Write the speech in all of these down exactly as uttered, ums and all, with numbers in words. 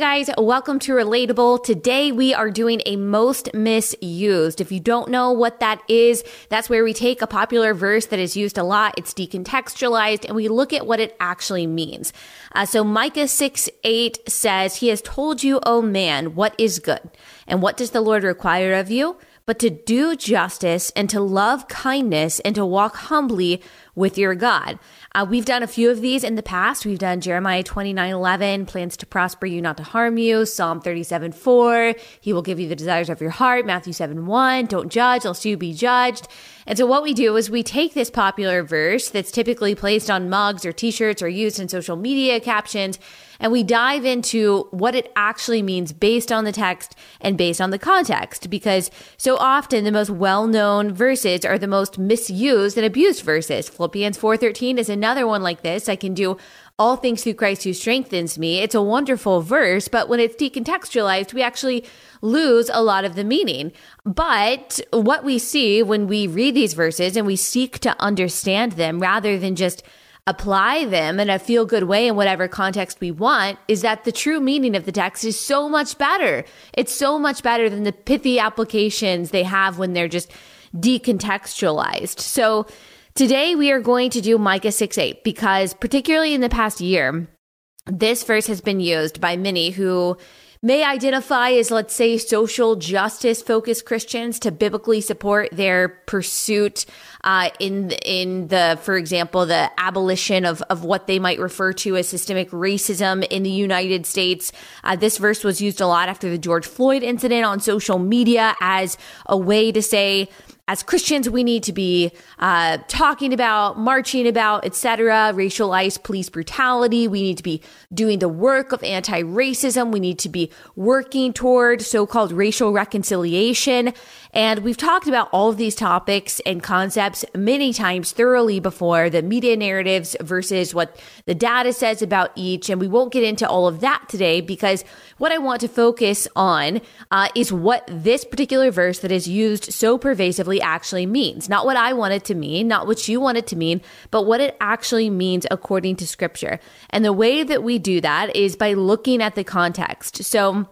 Hey guys, welcome to Relatable. Today we are doing a most misused. If you don't know what that is, that's where we take a popular verse that is used a lot, it's decontextualized, and we look at what it actually means. Uh, so Micah six eight says, "He has told you, O man, what is good, and what does the Lord require of you? But to do justice and to love kindness and to walk humbly with your God." Uh, we've done a few of these in the past. We've done Jeremiah twenty-nine eleven, plans to prosper you, not to harm you. Psalm thirty-seven four, he will give you the desires of your heart. Matthew seven one, don't judge, lest you be judged. And so what we do is we take this popular verse that's typically placed on mugs or t-shirts or used in social media captions, and we dive into what it actually means based on the text and based on the context, because so often the most well-known verses are the most misused and abused verses. Philippians four thirteen is another one like this. I can do all things through Christ who strengthens me. It's a wonderful verse, but when it's decontextualized, we actually lose a lot of the meaning. But what we see when we read these verses and we seek to understand them rather than just apply them in a feel-good way in whatever context we want is that the true meaning of the text is so much better. It's so much better than the pithy applications they have when they're just decontextualized. So today we are going to do Micah six eight because particularly in the past year, this verse has been used by many who may identify as, let's say, social justice-focused Christians to biblically support their pursuit uh, in in the, for example, the abolition of, of what they might refer to as systemic racism in the United States. Uh, this verse was used a lot after the George Floyd incident on social media as a way to say, as Christians, we need to be uh, talking about, marching about, et cetera, racialized police brutality. We need to be doing the work of anti-racism. We need to be working toward so-called racial reconciliation. And we've talked about all of these topics and concepts many times thoroughly before, the media narratives versus what the data says about each. And we won't get into all of that today because what I want to focus on uh, is what this particular verse that is used so pervasively actually means. Not what I want it to mean, not what you want it to mean, but what it actually means according to Scripture. And the way that we do that is by looking at the context. So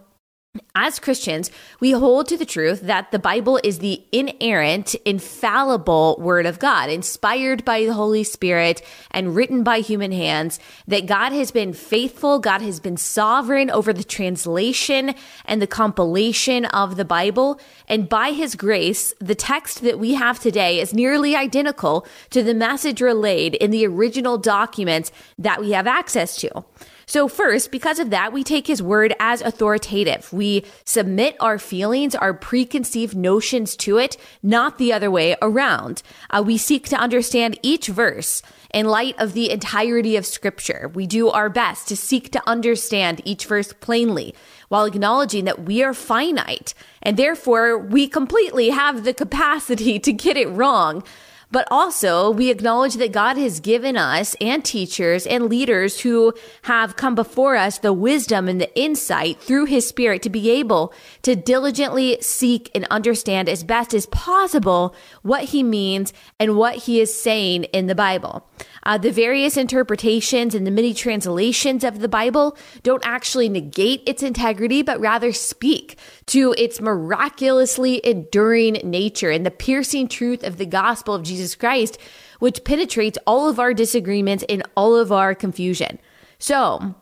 as Christians, we hold to the truth that the Bible is the inerrant, infallible Word of God, inspired by the Holy Spirit and written by human hands, that God has been faithful, God has been sovereign over the translation and the compilation of the Bible, and by His grace, the text that we have today is nearly identical to the message relayed in the original documents that we have access to. So first, because of that, we take His word as authoritative. We submit our feelings, our preconceived notions to it, not the other way around. Uh, we seek to understand each verse in light of the entirety of Scripture. We do our best to seek to understand each verse plainly, while acknowledging that we are finite, and therefore we completely have the capacity to get it wrong. But also, we acknowledge that God has given us and teachers and leaders who have come before us the wisdom and the insight through His Spirit to be able to diligently seek and understand as best as possible what He means and what He is saying in the Bible. Uh, the various interpretations and the many translations of the Bible don't actually negate its integrity, but rather speak to its miraculously enduring nature and the piercing truth of the gospel of Jesus Jesus Christ, which penetrates all of our disagreements and all of our confusion. So,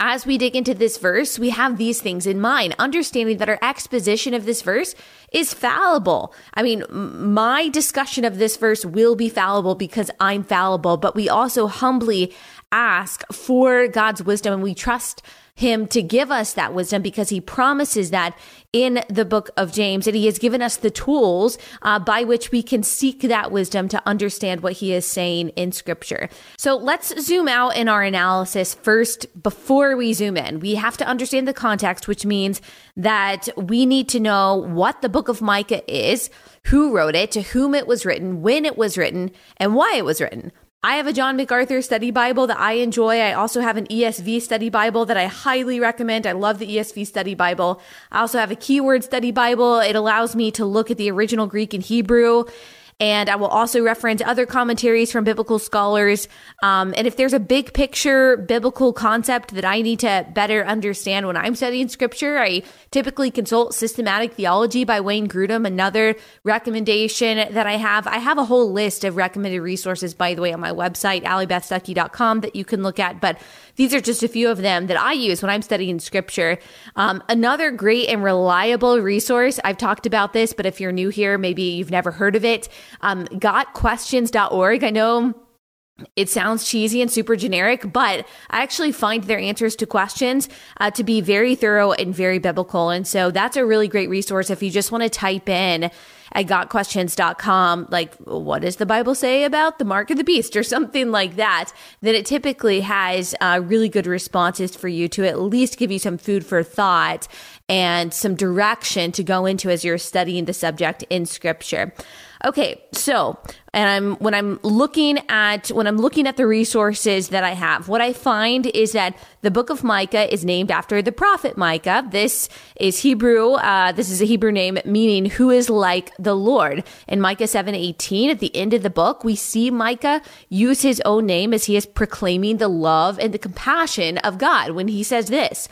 as we dig into this verse, we have these things in mind, understanding that our exposition of this verse is fallible. I mean, my discussion of this verse will be fallible because I'm fallible, but we also humbly ask for God's wisdom and we trust Him to give us that wisdom because He promises that in the book of James, and He has given us the tools uh, by which we can seek that wisdom to understand what He is saying in Scripture. So let's zoom out in our analysis first before we zoom in. We have to understand the context, which means that we need to know what the book of Micah is, who wrote it, to whom it was written, when it was written, and why it was written. I have a John MacArthur study Bible that I enjoy. I also have an E S V study Bible that I highly recommend. I love the E S V study Bible. I also have a keyword study Bible. It allows me to look at the original Greek and Hebrew. And I will also reference other commentaries from biblical scholars. Um, and if there's a big picture biblical concept that I need to better understand when I'm studying scripture, I typically consult Systematic Theology by Wayne Grudem, another recommendation that I have. I have a whole list of recommended resources, by the way, on my website, Allie Beth Stuckey dot com, that you can look at. But these are just a few of them that I use when I'm studying scripture. Um, another great and reliable resource, I've talked about this, but if you're new here, maybe you've never heard of it, um, got questions dot org. I know it sounds cheesy and super generic, but I actually find their answers to questions uh, to be very thorough and very biblical. And so that's a really great resource if you just want to type in at got questions dot com, like, what does the Bible say about the mark of the beast or something like that, then it typically has uh, really good responses for you to at least give you some food for thought and some direction to go into as you're studying the subject in scripture. Okay, so and I'm when I'm looking at when I'm looking at the resources that I have, what I find is that the book of Micah is named after the prophet Micah. This is Hebrew. Uh, this is a Hebrew name meaning "who is like the Lord." In Micah seven eighteen, at the end of the book, we see Micah use his own name as he is proclaiming the love and the compassion of God when he says this.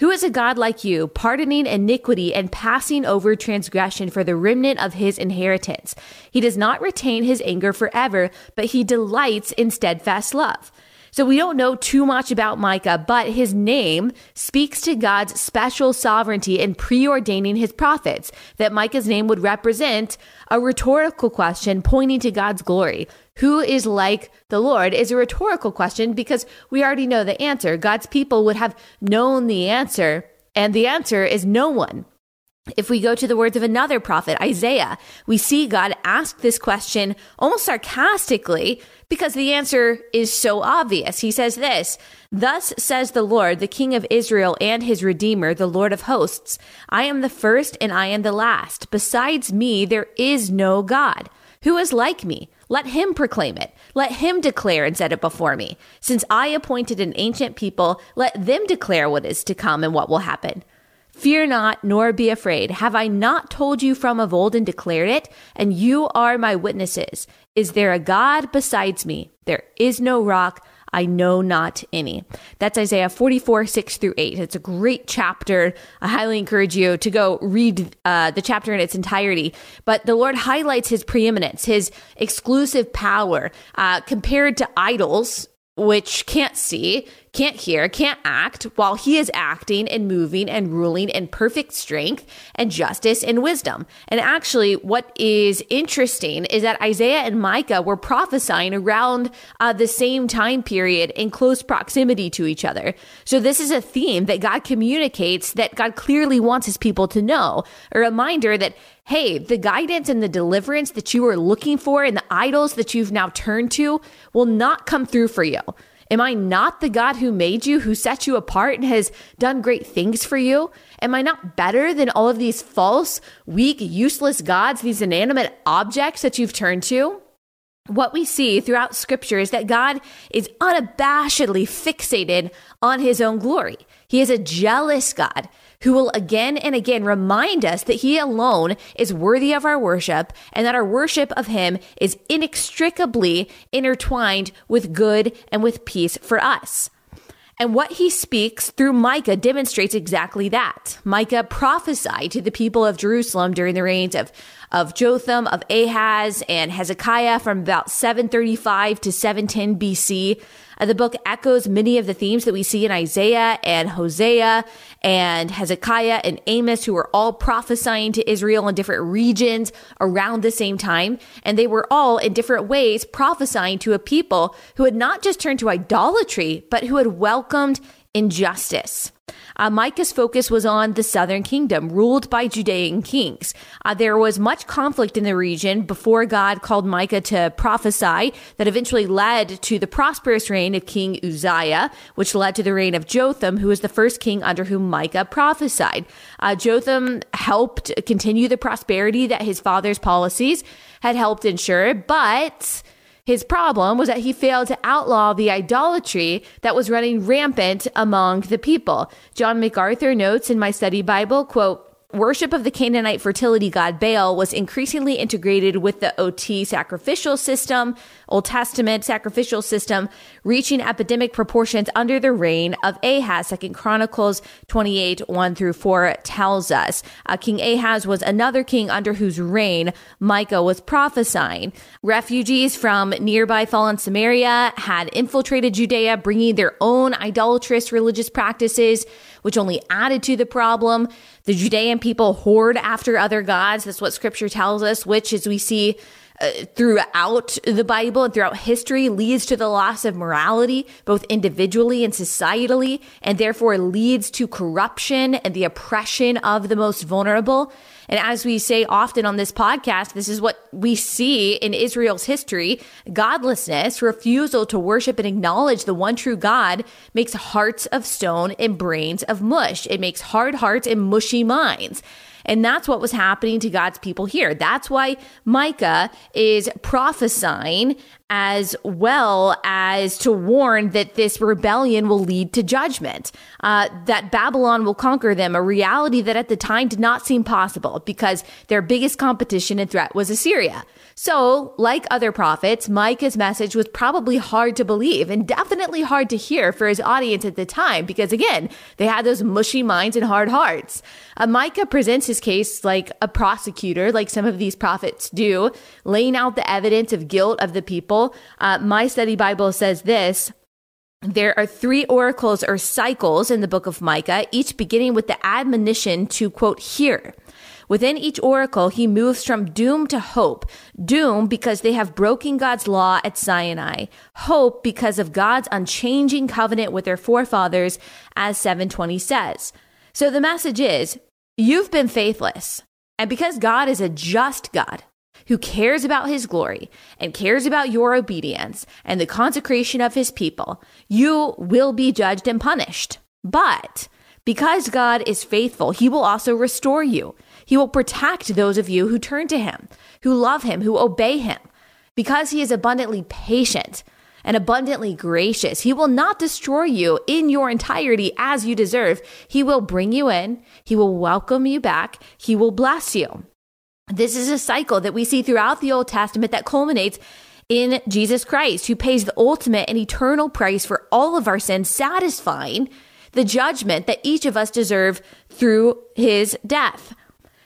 Who is a God like you, pardoning iniquity and passing over transgression for the remnant of his inheritance? He does not retain his anger forever, but he delights in steadfast love. So we don't know too much about Micah, but his name speaks to God's special sovereignty in preordaining his prophets, that Micah's name would represent a rhetorical question pointing to God's glory. Who is like the Lord is a rhetorical question because we already know the answer. God's people would have known the answer, and the answer is no one. If we go to the words of another prophet, Isaiah, we see God ask this question almost sarcastically because the answer is so obvious. He says this, "Thus says the Lord, the King of Israel and his Redeemer, the Lord of hosts. I am the first and I am the last. Besides me, there is no God. Who is like me? Let him proclaim it. Let him declare and set it before me. Since I appointed an ancient people, let them declare what is to come and what will happen. Fear not, nor be afraid. Have I not told you from of old and declared it? And you are my witnesses. Is there a God besides me? There is no rock. I know not any." That's Isaiah forty-four, six through eight. It's a great chapter. I highly encourage you to go read uh, the chapter in its entirety. But the Lord highlights his preeminence, his exclusive power uh, compared to idols, which can't see, can't hear, can't act, while he is acting and moving and ruling in perfect strength and justice and wisdom. And actually, what is interesting is that Isaiah and Micah were prophesying around uh, the same time period in close proximity to each other. So this is a theme that God communicates, that God clearly wants his people to know, a reminder that, hey, the guidance and the deliverance that you are looking for and the idols that you've now turned to will not come through for you. Am I not the God who made you, who set you apart and has done great things for you? Am I not better than all of these false, weak, useless gods, these inanimate objects that you've turned to? What we see throughout scripture is that God is unabashedly fixated on his own glory. He is a jealous God who will again and again remind us that he alone is worthy of our worship and that our worship of him is inextricably intertwined with good and with peace for us. And what he speaks through Micah demonstrates exactly that. Micah prophesied to the people of Jerusalem during the reigns of, of Jotham, of Ahaz, and Hezekiah from about seven thirty-five to seven ten B C. Uh, the book echoes many of the themes that we see in Isaiah and Hosea and Hezekiah and Amos, who were all prophesying to Israel in different regions around the same time. And they were all in different ways prophesying to a people who had not just turned to idolatry, but who had welcomed injustice. Uh, Micah's focus was on the southern kingdom, ruled by Judean kings. Uh, there was much conflict in the region before God called Micah to prophesy that eventually led to the prosperous reign of King Uzziah, which led to the reign of Jotham, who was the first king under whom Micah prophesied. Uh, Jotham helped continue the prosperity that his father's policies had helped ensure, but his problem was that he failed to outlaw the idolatry that was running rampant among the people. John MacArthur notes in my study Bible, quote, Worship of the Canaanite fertility god Baal was increasingly integrated with the O T sacrificial system, Old Testament sacrificial system, reaching epidemic proportions under the reign of Ahaz. Second Chronicles twenty-eight, one through four tells us. Uh, King Ahaz was another king under whose reign Micah was prophesying. Refugees from nearby fallen Samaria had infiltrated Judea, bringing their own idolatrous religious practices, which only added to the problem. The Judean people hoard after other gods. That's what scripture tells us, which, as we see uh, throughout the Bible and throughout history, leads to the loss of morality, both individually and societally, and therefore leads to corruption and the oppression of the most vulnerable. And as we say often on this podcast, this is what we see in Israel's history. Godlessness, refusal to worship and acknowledge the one true God, makes hearts of stone and brains of mush. It makes hard hearts and mushy minds. And that's what was happening to God's people here. That's why Micah is prophesying as well as to warn that this rebellion will lead to judgment, uh, that Babylon will conquer them, a reality that at the time did not seem possible because their biggest competition and threat was Assyria. So, like other prophets, Micah's message was probably hard to believe and definitely hard to hear for his audience at the time because, again, they had those mushy minds and hard hearts. Uh, Micah presents his case like a prosecutor, like some of these prophets do, laying out the evidence of guilt of the people. Uh, my study Bible says this: there are three oracles or cycles in the book of Micah, each beginning with the admonition to, quote, hear. Within each oracle, he moves from doom to hope. Doom because they have broken God's law at Sinai. Hope because of God's unchanging covenant with their forefathers, as seven twenty says. So the message is, you've been faithless. And because God is a just God, who cares about his glory and cares about your obedience and the consecration of his people, you will be judged and punished. But because God is faithful, he will also restore you. He will protect those of you who turn to him, who love him, who obey him. Because he is abundantly patient and abundantly gracious, he will not destroy you in your entirety as you deserve. He will bring you in. He will welcome you back. He will bless you. This is a cycle that we see throughout the Old Testament that culminates in Jesus Christ, who pays the ultimate and eternal price for all of our sins, satisfying the judgment that each of us deserve through his death.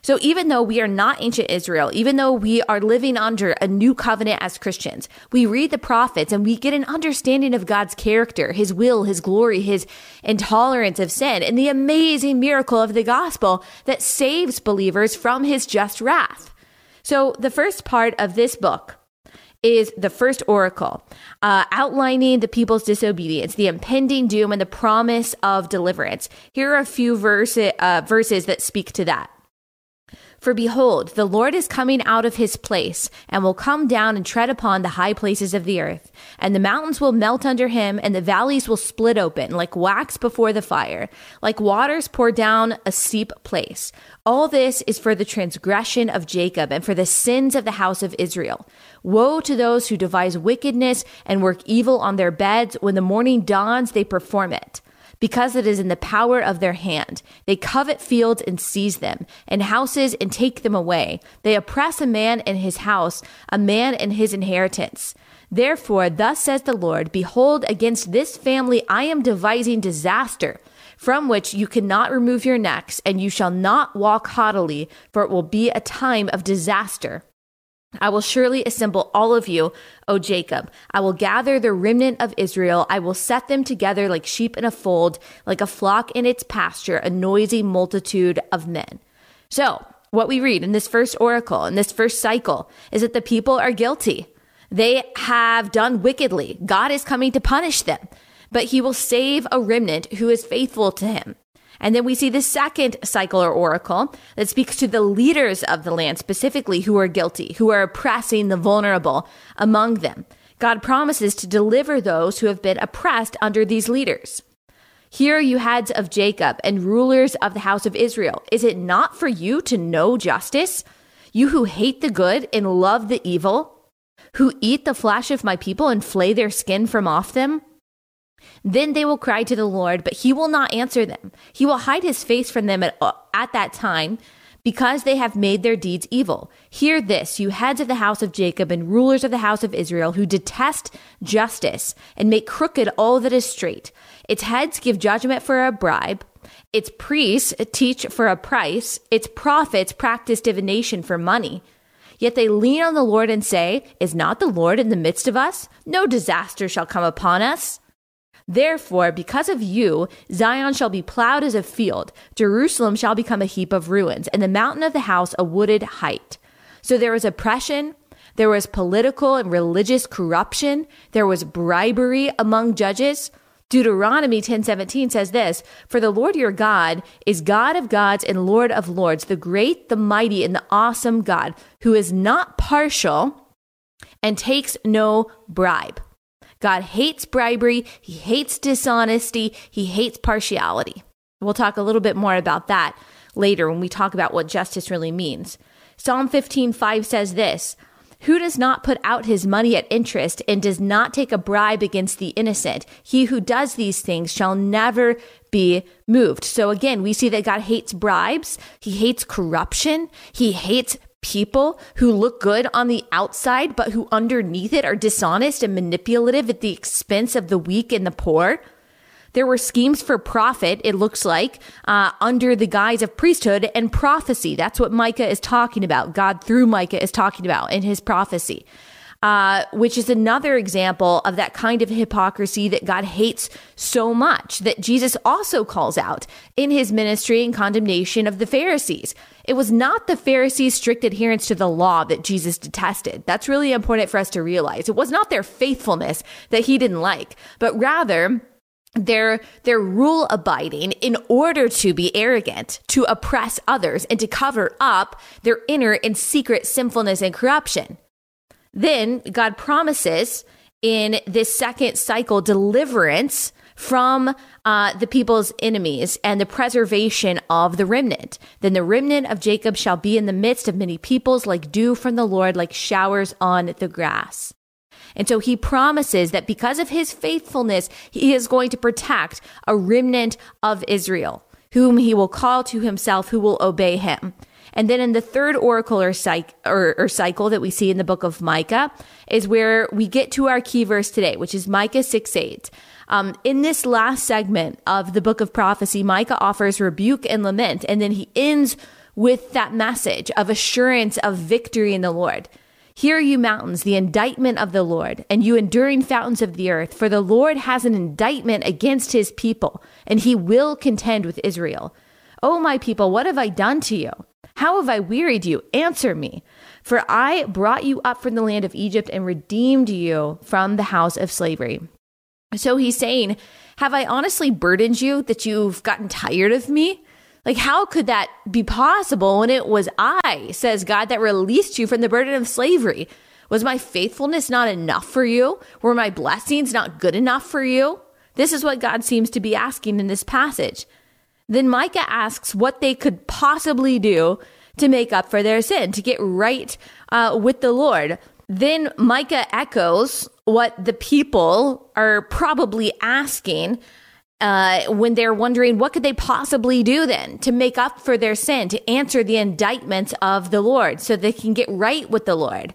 So even though we are not ancient Israel, even though we are living under a new covenant as Christians, we read the prophets and we get an understanding of God's character, his will, his glory, his intolerance of sin, and the amazing miracle of the gospel that saves believers from his just wrath. So the first part of this book is the first oracle, uh, outlining the people's disobedience, the impending doom, and the promise of deliverance. Here are a few verse, uh, verses that speak to that. For behold, the Lord is coming out of his place and will come down and tread upon the high places of the earth. And the mountains will melt under him, and the valleys will split open like wax before the fire, like waters poured down a steep place. All this is for the transgression of Jacob and for the sins of the house of Israel. Woe to those who devise wickedness and work evil on their beds. When the morning dawns, they perform it. Because it is in the power of their hand. They covet fields and seize them, and houses and take them away. They oppress a man and his house, a man and his inheritance. Therefore, thus says the Lord, behold, against this family I am devising disaster, from which you cannot remove your necks, and you shall not walk haughtily, for it will be a time of disaster. I will surely assemble all of you, O Jacob. I will gather the remnant of Israel. I will set them together like sheep in a fold, like a flock in its pasture, a noisy multitude of men. So what we read in this first oracle, in this first cycle, is that the people are guilty. They have done wickedly. God is coming to punish them, but he will save a remnant who is faithful to him. And then we see the second cycle or oracle that speaks to the leaders of the land specifically who are guilty, who are oppressing the vulnerable among them. God promises to deliver those who have been oppressed under these leaders. Hear, you heads of Jacob and rulers of the house of Israel. Is it not for you to know justice? You who hate the good and love the evil, who eat the flesh of my people and flay their skin from off them? Then they will cry to the Lord, but he will not answer them. He will hide his face from them at, at that time because they have made their deeds evil. Hear this, you heads of the house of Jacob and rulers of the house of Israel who detest justice and make crooked all that is straight. Its heads give judgment for a bribe. Its priests teach for a price. Its prophets practice divination for money. Yet they lean on the Lord and say, is not the Lord in the midst of us? No disaster shall come upon us. Therefore, because of you, Zion shall be plowed as a field. Jerusalem shall become a heap of ruins, and the mountain of the house a wooded height. So there was oppression. There was political and religious corruption. There was bribery among judges. Deuteronomy ten seventeen says this, for the Lord your God is God of gods and Lord of lords, the great, the mighty, and the awesome God, who is not partial and takes no bribe. God hates bribery. He hates dishonesty. He hates partiality. We'll talk a little bit more about that later when we talk about what justice really means. Psalm fifteen five says this, who does not put out his money at interest and does not take a bribe against the innocent? He who does these things shall never be moved. So again, we see that God hates bribes. He hates corruption. He hates people who look good on the outside, but who underneath it are dishonest and manipulative at the expense of the weak and the poor. There were schemes for profit, it looks like, uh, under the guise of priesthood and prophecy. That's what Micah is talking about. God through Micah is talking about in his prophecy, uh, which is another example of that kind of hypocrisy that God hates so much that Jesus also calls out in his ministry and condemnation of the Pharisees. It was not the Pharisees' strict adherence to the law that Jesus detested. That's really important for us to realize. It was not their faithfulness that he didn't like, but rather Their their rule abiding in order to be arrogant, to oppress others, and to cover up their inner and secret sinfulness and corruption. Then God promises in this second cycle deliverance from uh, the people's enemies and the preservation of the remnant. Then the remnant of Jacob shall be in the midst of many peoples, like dew from the Lord, like showers on the grass. And so he promises that because of his faithfulness, he is going to protect a remnant of Israel, whom he will call to himself, who will obey him. And then in the third oracle or, psych, or, or cycle that we see in the book of Micah is where we get to our key verse today, which is Micah six eight. Um, in this last segment of the book of prophecy, Micah offers rebuke and lament, and then he ends with that message of assurance of victory in the Lord. Hear, you mountains, the indictment of the Lord, and you enduring fountains of the earth. For the Lord has an indictment against his people, and he will contend with Israel. O my people, what have I done to you? How have I wearied you? Answer me. For I brought you up from the land of Egypt and redeemed you from the house of slavery. So he's saying, have I honestly burdened you that you've gotten tired of me? Like, how could that be possible when it was I, says God, that released you from the burden of slavery? Was my faithfulness not enough for you? Were my blessings not good enough for you? This is what God seems to be asking in this passage. Then Micah asks what they could possibly do to make up for their sin, to get right uh, with the Lord. Then Micah echoes what the people are probably asking Uh, when they're wondering, what could they possibly do then to make up for their sin, to answer the indictments of the Lord so they can get right with the Lord?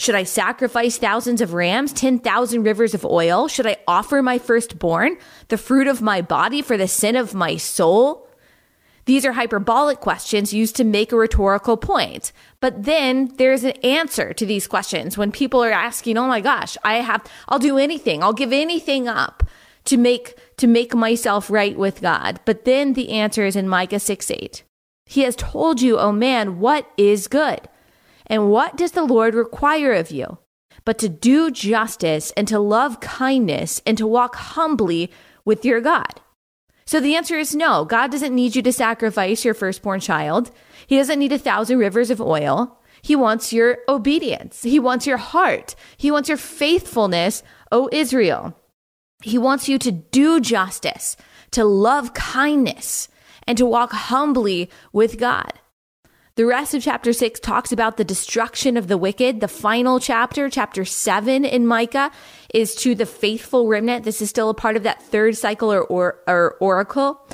Should I sacrifice thousands of rams, ten thousand rivers of oil? Should I offer my firstborn, the fruit of my body, for the sin of my soul? These are hyperbolic questions used to make a rhetorical point. But then there's an answer to these questions when people are asking, oh my gosh, I have, I'll do anything. I'll give anything up to make to make myself right with God. But then the answer is in Micah six eight. He has told you, O man, what is good? And what does the Lord require of you? But to do justice and to love kindness and to walk humbly with your God. So the answer is no. God doesn't need you to sacrifice your firstborn child. He doesn't need a thousand rivers of oil. He wants your obedience. He wants your heart. He wants your faithfulness, O Israel. He wants you to do justice, to love kindness, and to walk humbly with God. The rest of chapter six talks about the destruction of the wicked. The final chapter, chapter seven in Micah, is to the faithful remnant. This is still a part of that third cycle or, or, or oracle.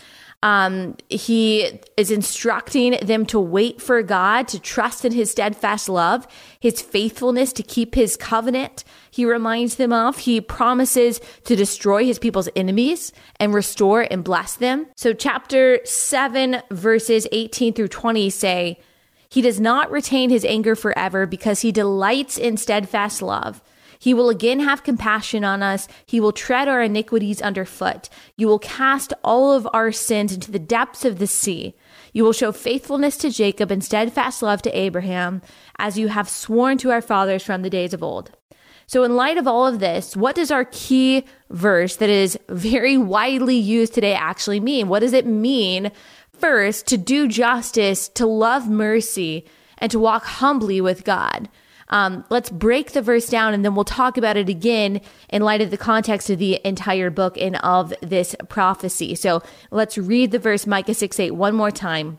Um, he is instructing them to wait for God, to trust in his steadfast love, his faithfulness to keep his covenant. He reminds them of, he promises to destroy his people's enemies and restore and bless them. So chapter seven, verses eighteen through twenty say, he does not retain his anger forever because he delights in steadfast love. He will again have compassion on us. He will tread our iniquities underfoot. You will cast all of our sins into the depths of the sea. You will show faithfulness to Jacob and steadfast love to Abraham, as you have sworn to our fathers from the days of old. So in light of all of this, what does our key verse that is very widely used today actually mean? What does it mean, first, to do justice, to love mercy, and to walk humbly with God? Um, let's break the verse down, and then we'll talk about it again in light of the context of the entire book and of this prophecy. So let's read the verse, Micah six eight, one more time.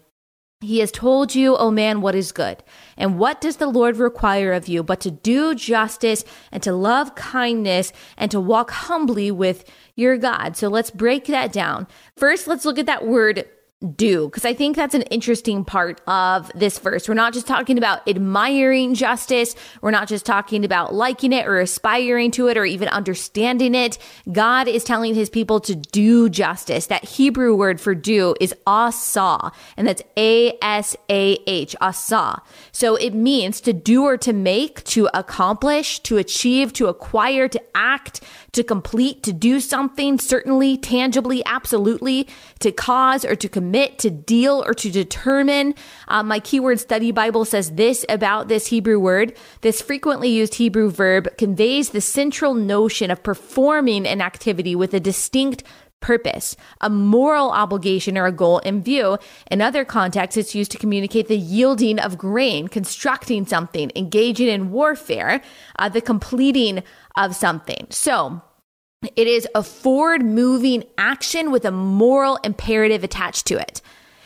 He has told you, O man, what is good, and what does the Lord require of you, but to do justice and to love kindness and to walk humbly with your God. So let's break that down. First, let's look at that word do, because I think that's an interesting part of this verse. We're not just talking about admiring justice. We're not just talking about liking it or aspiring to it or even understanding it. God is telling his people to do justice. That Hebrew word for do is asah, and that's A S A H, asah. So it means to do or to make, to accomplish, to achieve, to acquire, to act, to complete, to do something, certainly, tangibly, absolutely, to cause or to commit. To deal or to determine. Um, my keyword study Bible says this about this Hebrew word. This frequently used Hebrew verb conveys the central notion of performing an activity with a distinct purpose, a moral obligation or a goal in view. In other contexts, it's used to communicate the yielding of grain, constructing something, engaging in warfare, uh, the completing of something. So, it is a forward-moving action with a moral imperative attached to it.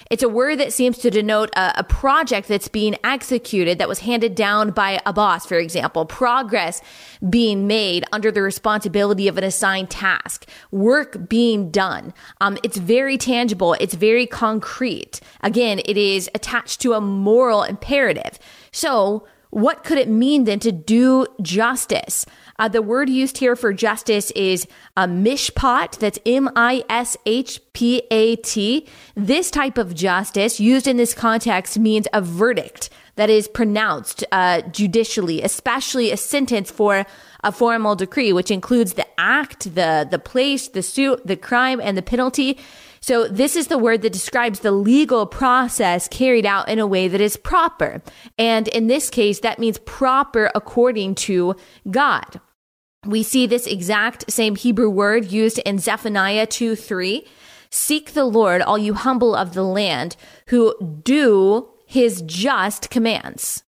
It's a word that seems to denote a, a project that's being executed that was handed down by a boss, for example, progress being made under the responsibility of an assigned task, work being done. Um, it's very tangible. It's very concrete. Again, it is attached to a moral imperative. So what could it mean then to do justice? Uh, the word used here for justice is uh, mishpat, that's M I S H P A T. This type of justice used in this context means a verdict that is pronounced uh, judicially, especially a sentence for a formal decree, which includes the act, the, the place, the suit, the crime, and the penalty. So this is the word that describes the legal process carried out in a way that is proper. And in this case, that means proper according to God. We see this exact same Hebrew word used in Zephaniah two three. Seek the Lord, all you humble of the land, who do his just commands.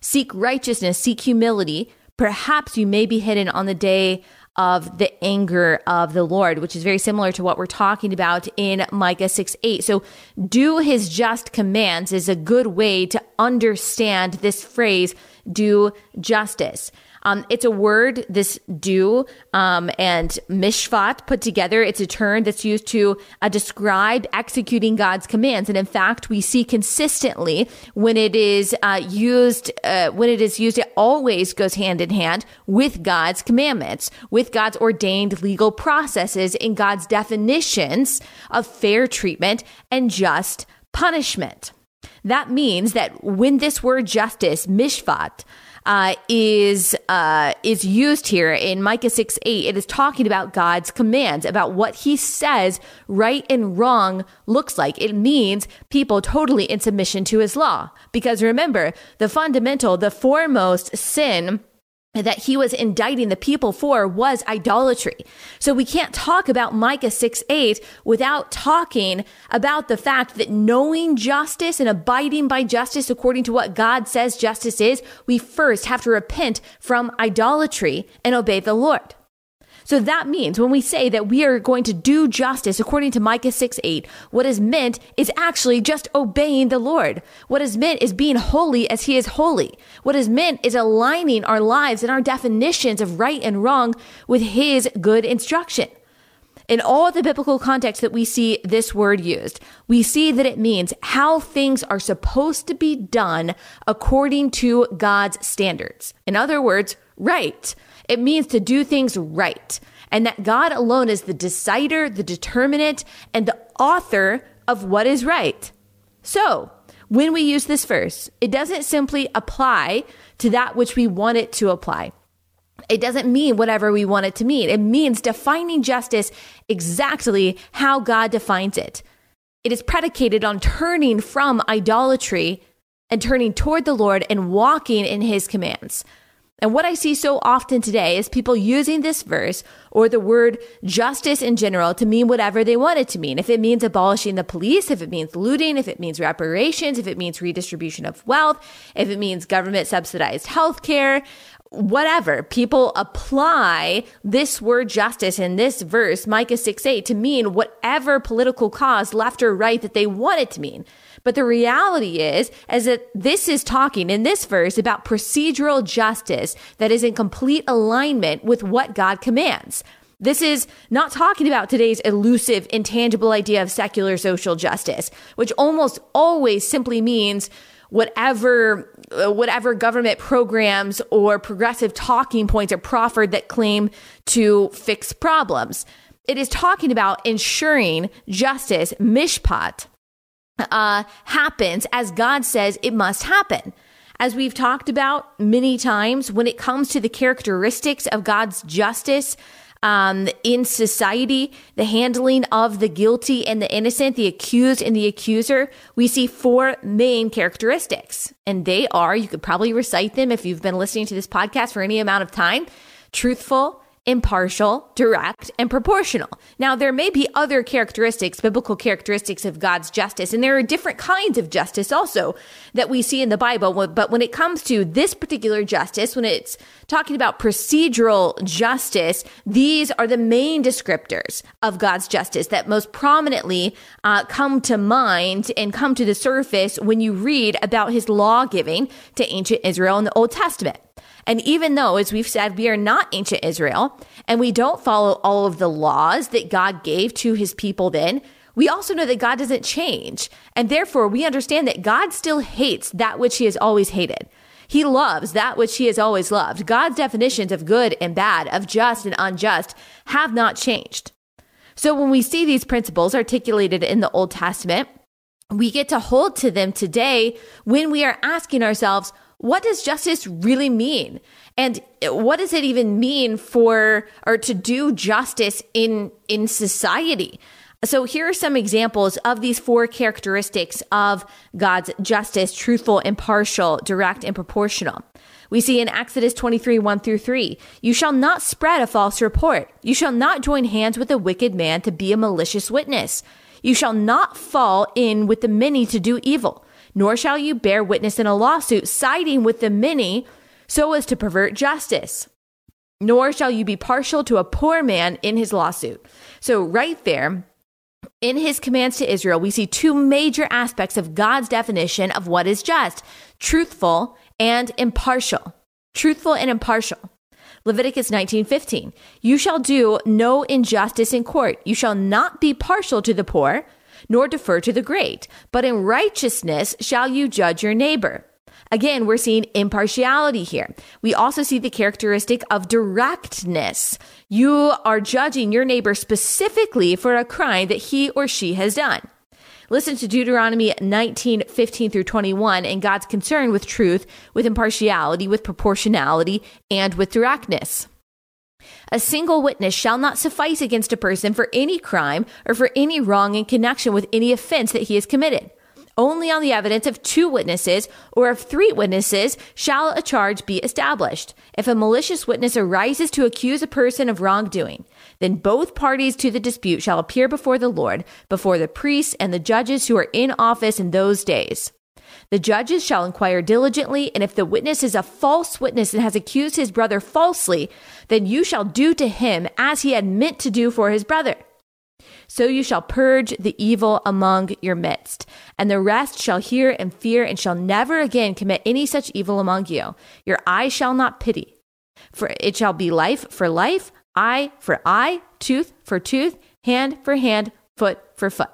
Seek righteousness, seek humility. Perhaps you may be hidden on the day of the anger of the Lord, which is very similar to what we're talking about in Micah six eight. So do his just commands is a good way to understand this phrase, do justice. Um, it's a word, this do um, and mishpat put together. It's a term that's used to uh, describe executing God's commands. And in fact, we see consistently when it is uh, used, uh, when it is used, it always goes hand in hand with God's commandments, with God's ordained legal processes and God's definitions of fair treatment and just punishment. That means that when this word justice, mishpat, Uh, is uh, is used here in Micah six eight. It is talking about God's commands, about what he says right and wrong looks like. It means people totally in submission to his law. Because remember, the fundamental, the foremost sin that he was indicting the people for was idolatry. So we can't talk about Micah six eight without talking about the fact that knowing justice and abiding by justice according to what God says justice is, we first have to repent from idolatry and obey the Lord. So that means when we say that we are going to do justice according to Micah six eight, what is meant is actually just obeying the Lord. What is meant is being holy as he is holy. What is meant is aligning our lives and our definitions of right and wrong with his good instruction. In all the biblical context that we see this word used, we see that it means how things are supposed to be done according to God's standards. In other words, right. It means to do things right, and that God alone is the decider, the determinant, and the author of what is right. So when we use this verse, it doesn't simply apply to that which we want it to apply. It doesn't mean whatever we want it to mean. It means defining justice exactly how God defines it. It is predicated on turning from idolatry and turning toward the Lord and walking in his commands. And what I see so often today is people using this verse or the word justice in general to mean whatever they want it to mean. If it means abolishing the police, if it means looting, if it means reparations, if it means redistribution of wealth, if it means government subsidized healthcare, whatever, people apply this word justice in this verse, Micah six eight, to mean whatever political cause, left or right, that they want it to mean. But the reality is, is that this is talking in this verse about procedural justice that is in complete alignment with what God commands. This is not talking about today's elusive, intangible idea of secular social justice, which almost always simply means whatever whatever government programs or progressive talking points are proffered that claim to fix problems. It is talking about ensuring justice, mishpat, uh, happens as God says it must happen. As we've talked about many times, when it comes to the characteristics of God's justice, Um, in society, the handling of the guilty and the innocent, the accused and the accuser, we see four main characteristics. And they are, you could probably recite them if you've been listening to this podcast for any amount of time: truthful, impartial, direct, and proportional. Now, there may be other characteristics, biblical characteristics of God's justice, and there are different kinds of justice also that we see in the Bible. But when it comes to this particular justice, when it's talking about procedural justice, these are the main descriptors of God's justice that most prominently uh, come to mind and come to the surface when you read about his law giving to ancient Israel in the Old Testament. And even though, as we've said, we are not ancient Israel and we don't follow all of the laws that God gave to his people then, we also know that God doesn't change. And therefore, we understand that God still hates that which he has always hated. He loves that which he has always loved. God's definitions of good and bad, of just and unjust, have not changed. So when we see these principles articulated in the Old Testament, we get to hold to them today when we are asking ourselves, what does justice really mean? And what does it even mean for, or to do justice in, in society? So here are some examples of these four characteristics of God's justice: truthful, impartial, direct, and proportional. We see in Exodus twenty-three, one through three, you shall not spread a false report. You shall not join hands with a wicked man to be a malicious witness. You shall not fall in with the many to do evil, nor shall you bear witness in a lawsuit, siding with the many so as to pervert justice. Nor shall you be partial to a poor man in his lawsuit. So right there, in his commands to Israel, we see two major aspects of God's definition of what is just: truthful and impartial. Truthful and impartial. Leviticus nineteen fifteen, you shall do no injustice in court. You shall not be partial to the poor, nor defer to the great, but in righteousness shall you judge your neighbor. Again, we're seeing impartiality here. We also see the characteristic of directness. You are judging your neighbor specifically for a crime that he or she has done. Listen to Deuteronomy nineteen fifteen through twenty-one and God's concern with truth, with impartiality, with proportionality, and with directness. A single witness shall not suffice against a person for any crime or for any wrong in connection with any offense that he has committed. Only on the evidence of two witnesses or of three witnesses shall a charge be established. If a malicious witness arises to accuse a person of wrongdoing, then both parties to the dispute shall appear before the Lord, before the priests and the judges who are in office in those days. The judges shall inquire diligently, and if the witness is a false witness and has accused his brother falsely, then you shall do to him as he had meant to do for his brother. So you shall purge the evil among your midst, and the rest shall hear and fear and shall never again commit any such evil among you. Your eye shall not pity, for it shall be life for life, eye for eye, tooth for tooth, hand for hand, foot for foot.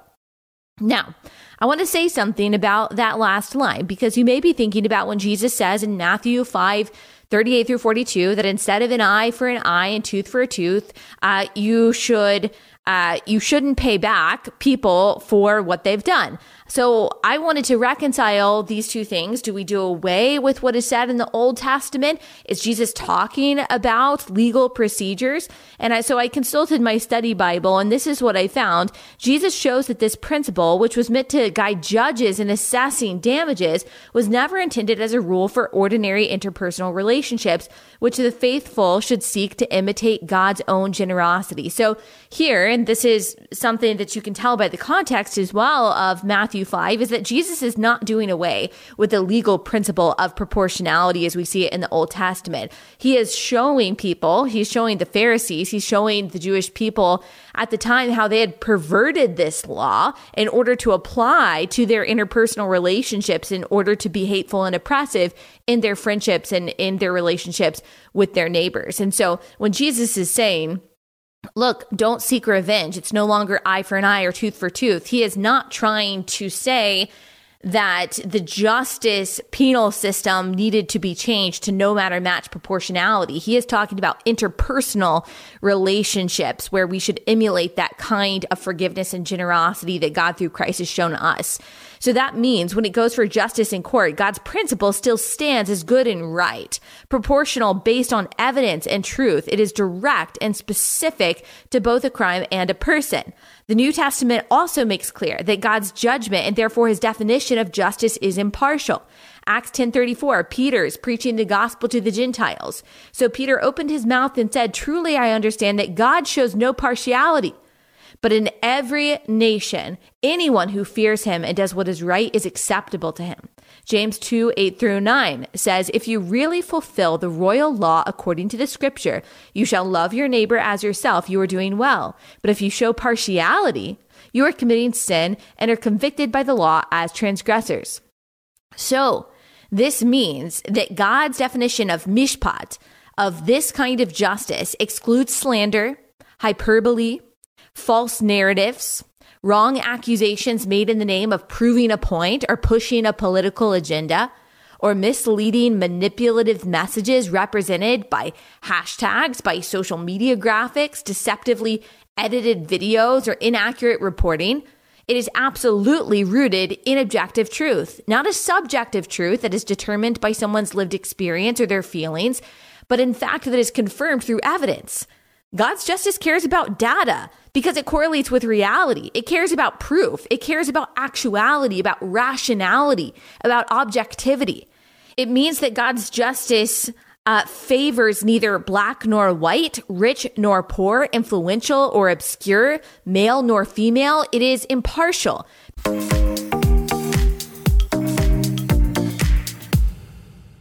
Now, I want to say something about that last line, because you may be thinking about when Jesus says in Matthew five, thirty-eight through forty-two, that instead of an eye for an eye and tooth for a tooth, uh, you should... Uh, you shouldn't pay back people for what they've done. So I wanted to reconcile these two things. Do we do away with what is said in the Old Testament? Is Jesus talking about legal procedures? And I, so I consulted my study Bible, and this is what I found. Jesus shows that this principle, which was meant to guide judges in assessing damages, was never intended as a rule for ordinary interpersonal relationships, which the faithful should seek to imitate God's own generosity. So here, and this is something that you can tell by the context as well of Matthew five, is that Jesus is not doing away with the legal principle of proportionality as we see it in the Old Testament. He is showing people, he's showing the Pharisees, he's showing the Jewish people at the time how they had perverted this law in order to apply to their interpersonal relationships, in order to be hateful and oppressive in their friendships and in their relationships with their neighbors. And so when Jesus is saying, look, don't seek revenge, it's no longer eye for an eye or tooth for tooth, he is not trying to say that the justice penal system needed to be changed to no matter match proportionality. He is talking about interpersonal relationships where we should emulate that kind of forgiveness and generosity that God through Christ has shown us. So that means when it goes for justice in court, God's principle still stands as good and right, proportional based on evidence and truth. It is direct and specific to both a crime and a person. The New Testament also makes clear that God's judgment and therefore his definition of justice is impartial. Acts ten thirty-four, Peter is preaching the gospel to the Gentiles. So Peter opened his mouth and said, "Truly I understand that God shows no partiality, but in every nation, anyone who fears him and does what is right is acceptable to him." James two, eight through nine says, "If you really fulfill the royal law according to the scripture, you shall love your neighbor as yourself, you are doing well. But if you show partiality, you are committing sin and are convicted by the law as transgressors." So this means that God's definition of mishpat, of this kind of justice, excludes slander, hyperbole, false narratives, wrong accusations made in the name of proving a point or pushing a political agenda, or misleading manipulative messages represented by hashtags, by social media graphics, deceptively edited videos, or inaccurate reporting. It is absolutely rooted in objective truth, not a subjective truth that is determined by someone's lived experience or their feelings, but in fact that is confirmed through evidence. God's justice cares about data because it correlates with reality. It cares about proof. It cares about actuality, about rationality, about objectivity. It means that God's justice uh, favors neither black nor white, rich nor poor, influential or obscure, male nor female. It is impartial.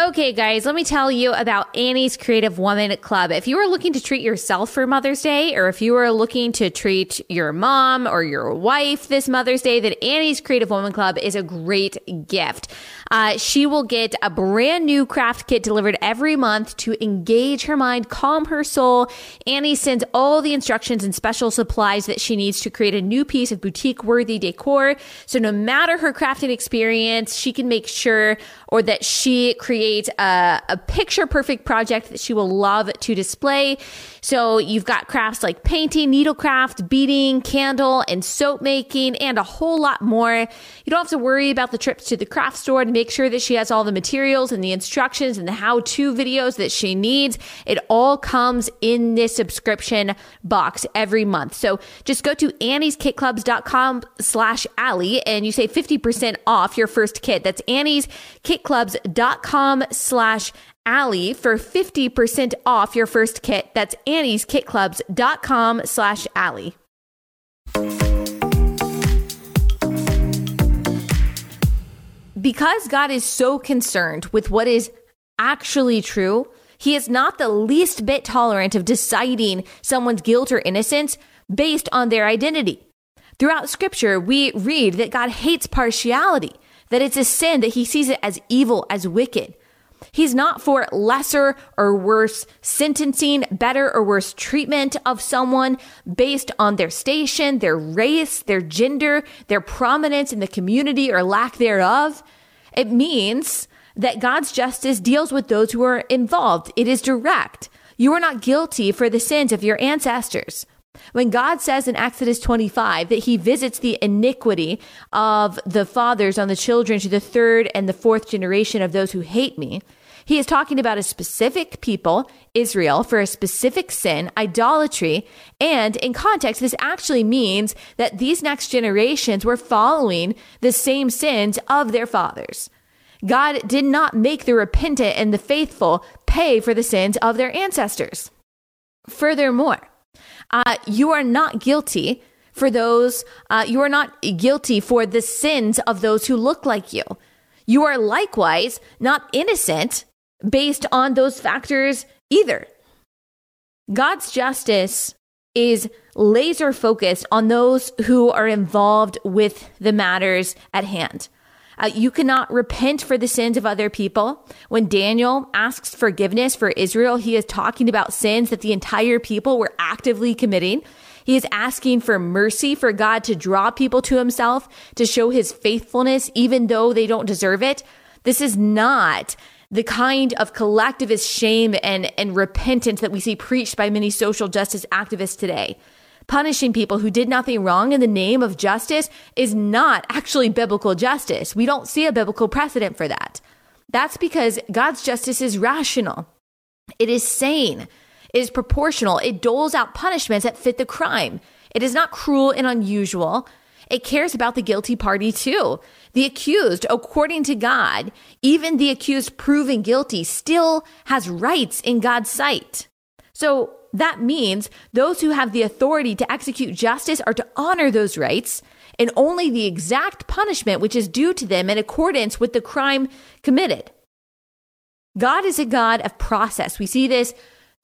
Okay, guys, let me tell you about Annie's Creative Woman Club. If you are looking to treat yourself for Mother's Day, or if you are looking to treat your mom or your wife this Mother's Day, then Annie's Creative Woman Club is a great gift. Uh, she will get a brand new craft kit delivered every month to engage her mind, calm her soul. Annie sends all the instructions and special supplies that she needs to create a new piece of boutique-worthy decor. So no matter her crafting experience, she can make sure or that she creates A, a picture perfect project that she will love to display. So you've got crafts like painting, needlecraft, beading, candle, and soap making, and a whole lot more. You don't have to worry about the trips to the craft store to make sure that she has all the materials and the instructions and the how-to videos that she needs. It all comes in this subscription box every month. So just go to Annie's Kit Clubs dot com slash Allie and you say fifty percent off your first kit. That's Annie's Kit Clubs dot com slash Allie for fifty percent off your first kit. That's Annie's Kit Clubs dot com slash Allie. because God is so concerned with what is actually true, he is not the least bit tolerant of deciding someone's guilt or innocence based on their identity. Throughout Scripture, we read that God hates partiality, that it's a sin, that he sees it as evil, as wicked. He's not for lesser or worse sentencing, better or worse treatment of someone based on their station, their race, their gender, their prominence in the community or lack thereof. It means that God's justice deals with those who are involved. It is direct. You are not guilty for the sins of your ancestors. When God says in Exodus twenty-five that he visits the iniquity of the fathers on the children to the third and the fourth generation of those who hate me, he is talking about a specific people, Israel, for a specific sin, idolatry. And in context, this actually means that these next generations were following the same sins of their fathers. God did not make the repentant and the faithful pay for the sins of their ancestors. Furthermore, Uh, you are not guilty for those, uh, you are not guilty for the sins of those who look like you. You are likewise not innocent based on those factors either. God's justice is laser focused on those who are involved with the matters at hand. Uh, you cannot repent for the sins of other people. When Daniel asks forgiveness for Israel, he is talking about sins that the entire people were actively committing. He is asking for mercy, for God to draw people to himself, to show his faithfulness, even though they don't deserve it. This is not the kind of collectivist shame and, and repentance that we see preached by many social justice activists today. Punishing people who did nothing wrong in the name of justice is not actually biblical justice. We don't see a biblical precedent for that. That's because God's justice is rational. It is sane. It is proportional. It doles out punishments that fit the crime. It is not cruel and unusual. It cares about the guilty party too. The accused, according to God, even the accused proven guilty still has rights in God's sight. So, that means those who have the authority to execute justice are to honor those rights, and only the exact punishment which is due to them in accordance with the crime committed. God is a God of process. We see this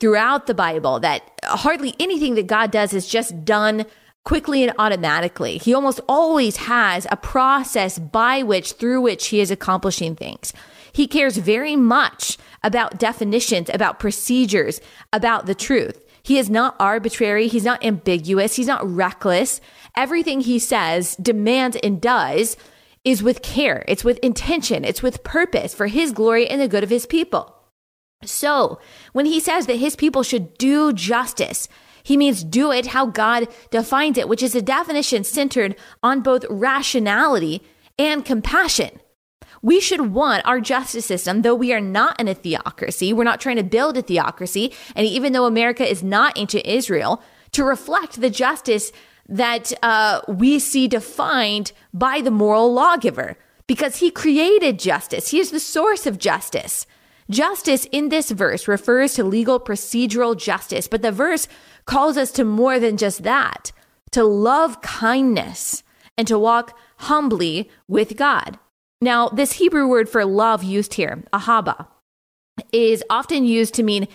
throughout the Bible, that hardly anything that God does is just done quickly and automatically. He almost always has a process by which, through which he is accomplishing things. He cares very much about definitions, about procedures, about the truth. He is not arbitrary. He's not ambiguous. He's not reckless. Everything he says, demands, and does is with care. It's with intention. It's with purpose for his glory and the good of his people. So when he says that his people should do justice, he means do it how God defines it, which is a definition centered on both rationality and compassion. We should want our justice system, though we are not in a theocracy, we're not trying to build a theocracy, and even though America is not ancient Israel, to reflect the justice that uh, we see defined by the moral lawgiver, because he created justice. He is the source of justice. Justice in this verse refers to legal procedural justice, but the verse calls us to more than just that, to love kindness and to walk humbly with God. Now, this Hebrew word for love used here, ahava, is often used to mean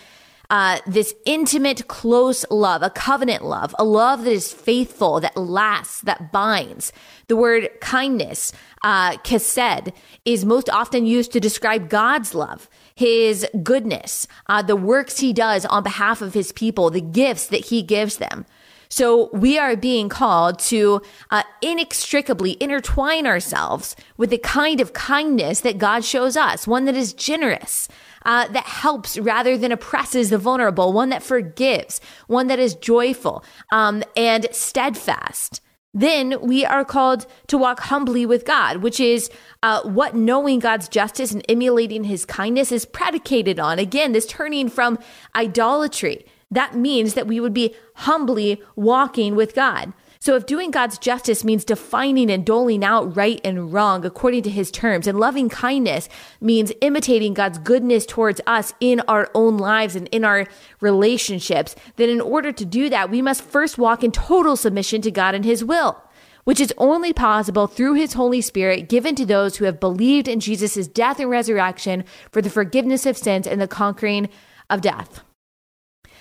uh, this intimate, close love, a covenant love, a love that is faithful, that lasts, that binds. The word kindness, uh, kesed, is most often used to describe God's love, his goodness, uh, the works he does on behalf of his people, the gifts that he gives them. So we are being called to uh, inextricably intertwine ourselves with the kind of kindness that God shows us, one that is generous, uh, that helps rather than oppresses the vulnerable, one that forgives, one that is joyful um, and steadfast. Then we are called to walk humbly with God, which is uh, what knowing God's justice and emulating his kindness is predicated on. Again, this turning from idolatry. That means that we would be humbly walking with God. So if doing God's justice means defining and doling out right and wrong according to his terms, and loving kindness means imitating God's goodness towards us in our own lives and in our relationships, then in order to do that, we must first walk in total submission to God and his will. which is only possible through his Holy Spirit given to those who have believed in Jesus' death and resurrection for the forgiveness of sins and the conquering of death.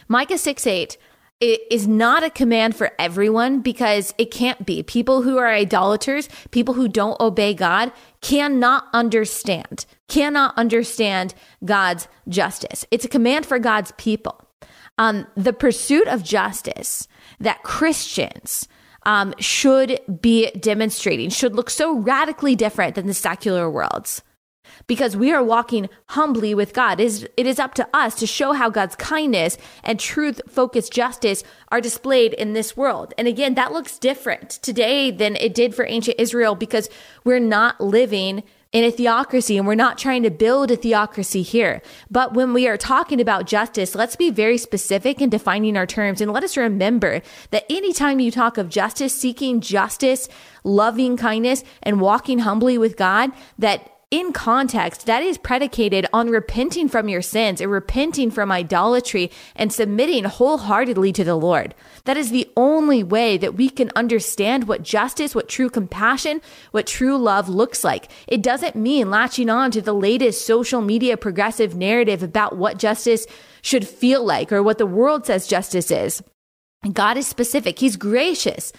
Micah six eight is not a command for everyone because it can't be. People who are idolaters, people who don't obey God, cannot understand, cannot understand God's justice. It's a command for God's people. Um, the pursuit of justice that Christians um, should be demonstrating should look so radically different than the secular world's, because we are walking humbly with God. It is, it is up to us to show how God's kindness and truth-focused justice are displayed in this world. And again, that looks different today than it did for ancient Israel because we're not living in a theocracy, and we're not trying to build a theocracy here. But when we are talking about justice, let's be very specific in defining our terms. And let us remember that anytime you talk of justice, seeking justice, loving kindness, and walking humbly with God, that in context, that is predicated on repenting from your sins and repenting from idolatry and submitting wholeheartedly to the Lord. That is the only way that we can understand what justice, what true compassion, what true love looks like. It doesn't mean latching on to the latest social media progressive narrative about what justice should feel like or what the world says justice is. God is specific. He's gracious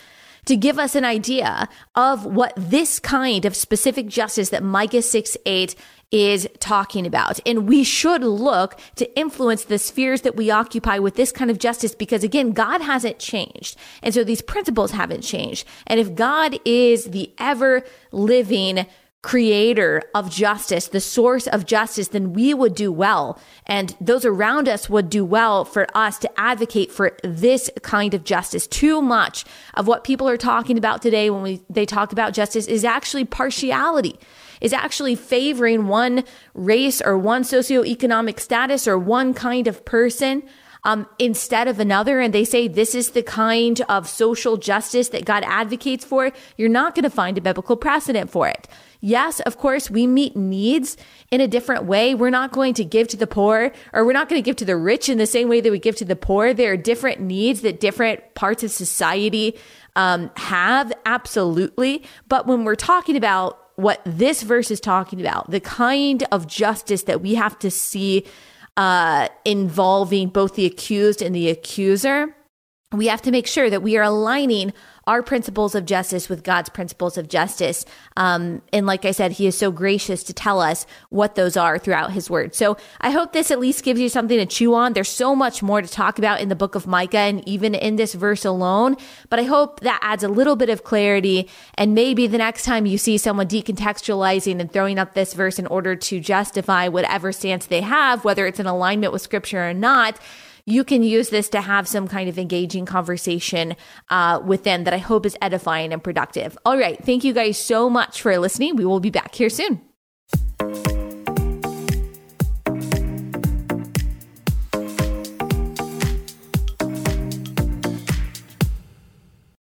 to give us an idea of what this kind of specific justice that Micah six eight is talking about. And we should look to influence the spheres that we occupy with this kind of justice because, again, God hasn't changed. And so these principles haven't changed. And if God is the ever-living creator of justice, the source of justice, then we would do well, and those around us would do well for us to advocate for this kind of justice. Too much of what people are talking about today when we, they talk about justice is actually partiality, is actually favoring one race or one socioeconomic status or one kind of person Um, instead of another, and they say this is the kind of social justice that God advocates for. You're not going to find a biblical precedent for it. Yes, of course, we meet needs in a different way. We're not going to give to the poor, or we're not going to give to the rich in the same way that we give to the poor. There are different needs that different parts of society um, have, absolutely. But when we're talking about what this verse is talking about, the kind of justice that we have to see Uh, involving both the accused and the accuser, we have to make sure that we are aligning our principles of justice with God's principles of justice. Um, and like I said, he is so gracious to tell us what those are throughout his word. So I hope this at least gives you something to chew on. There's so much more to talk about in the book of Micah and even in this verse alone, but I hope that adds a little bit of clarity. And maybe the next time you see someone decontextualizing and throwing up this verse in order to justify whatever stance they have, whether it's in alignment with scripture or not, you can use this to have some kind of engaging conversation uh, with them that I hope is edifying and productive. All right. Thank you guys so much for listening. We will be back here soon.